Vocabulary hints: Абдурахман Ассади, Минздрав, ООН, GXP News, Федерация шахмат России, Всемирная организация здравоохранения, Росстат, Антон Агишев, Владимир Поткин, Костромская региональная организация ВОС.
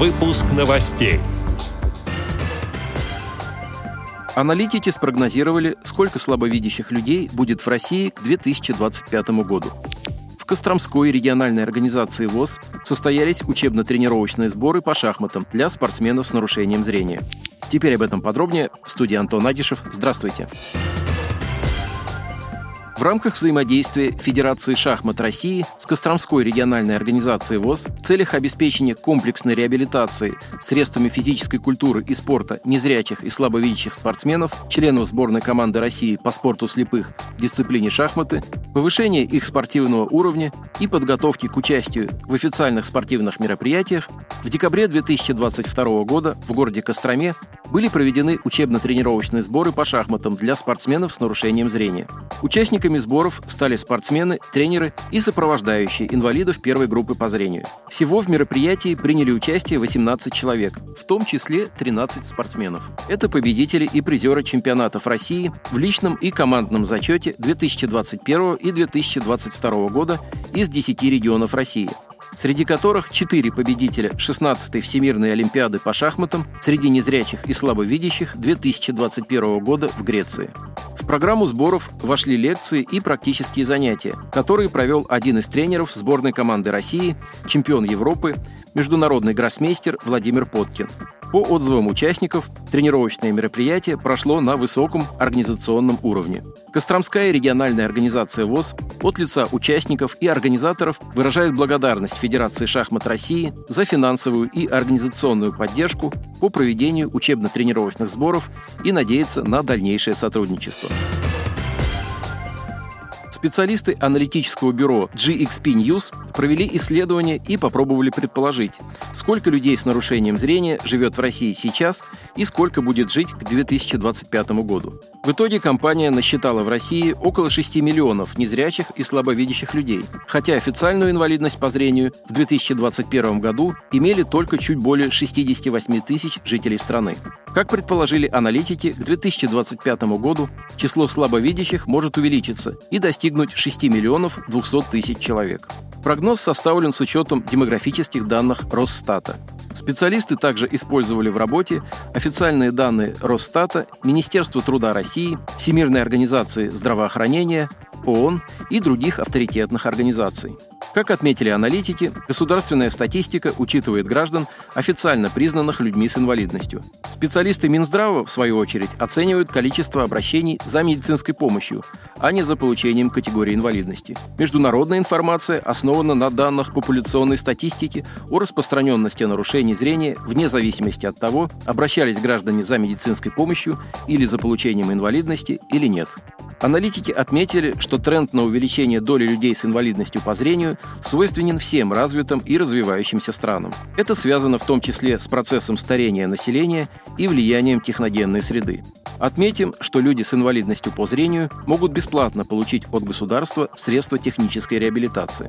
Выпуск новостей. Аналитики спрогнозировали, сколько слабовидящих людей будет в России к 2025 году. В Костромской региональной организации ВОС состоялись учебно-тренировочные сборы по шахматам для спортсменов с нарушением зрения. Теперь об этом подробнее. В студии Антон Агишев. Здравствуйте. В рамках взаимодействия Федерации шахмат России с Костромской региональной организацией ВОС в целях обеспечения комплексной реабилитации средствами физической культуры и спорта незрячих и слабовидящих спортсменов, членов сборной команды России по спорту слепых в дисциплине шахматы, повышения их спортивного уровня и подготовки к участию в официальных спортивных мероприятиях, в декабре 2022 года в городе Костроме были проведены учебно-тренировочные сборы по шахматам для спортсменов с нарушением зрения. Участниками сборов стали спортсмены, тренеры и сопровождающие инвалидов первой группы по зрению. Всего в мероприятии приняли участие 18 человек, в том числе 13 спортсменов. Это победители и призеры чемпионатов России в личном и командном зачете 2021 и 2022 года из 10 регионов России, среди которых 4 победителя 16-й Всемирной олимпиады по шахматам среди незрячих и слабовидящих 2021 года в Греции. В программу сборов вошли лекции и практические занятия, которые провел один из тренеров сборной команды России, чемпион Европы, международный гроссмейстер Владимир Поткин. По отзывам участников, тренировочное мероприятие прошло на высоком организационном уровне. Костромская региональная организация ВОС от лица участников и организаторов выражает благодарность Федерации шахмат России за финансовую и организационную поддержку по проведению учебно-тренировочных сборов и надеется на дальнейшее сотрудничество. Специалисты аналитического бюро GXP News провели исследование и попробовали предположить, сколько людей с нарушением зрения живет в России сейчас и сколько будет жить к 2025 году. В итоге компания насчитала в России около 6 миллионов незрячих и слабовидящих людей, хотя официальную инвалидность по зрению в 2021 году имели только чуть более 68 тысяч жителей страны. Как предположили аналитики, к 2025 году число слабовидящих может увеличиться и достигнуть 6 миллионов 200 тысяч человек. Прогноз составлен с учетом демографических данных Росстата. Специалисты также использовали в работе официальные данные Росстата, Министерства труда России, Всемирной организации здравоохранения, ООН и других авторитетных организаций. Как отметили аналитики, государственная статистика учитывает граждан, официально признанных людьми с инвалидностью. Специалисты Минздрава, в свою очередь, оценивают количество обращений за медицинской помощью, а не за получением категории инвалидности. Международная информация основана на данных популяционной статистики о распространенности нарушений зрения вне зависимости от того, обращались граждане за медицинской помощью или за получением инвалидности или нет. Аналитики отметили, что тренд на увеличение доли людей с инвалидностью по зрению свойственен всем развитым и развивающимся странам. Это связано в том числе с процессом старения населения и влиянием техногенной среды. Отметим, что люди с инвалидностью по зрению могут бесплатно получить от государства средства технической реабилитации.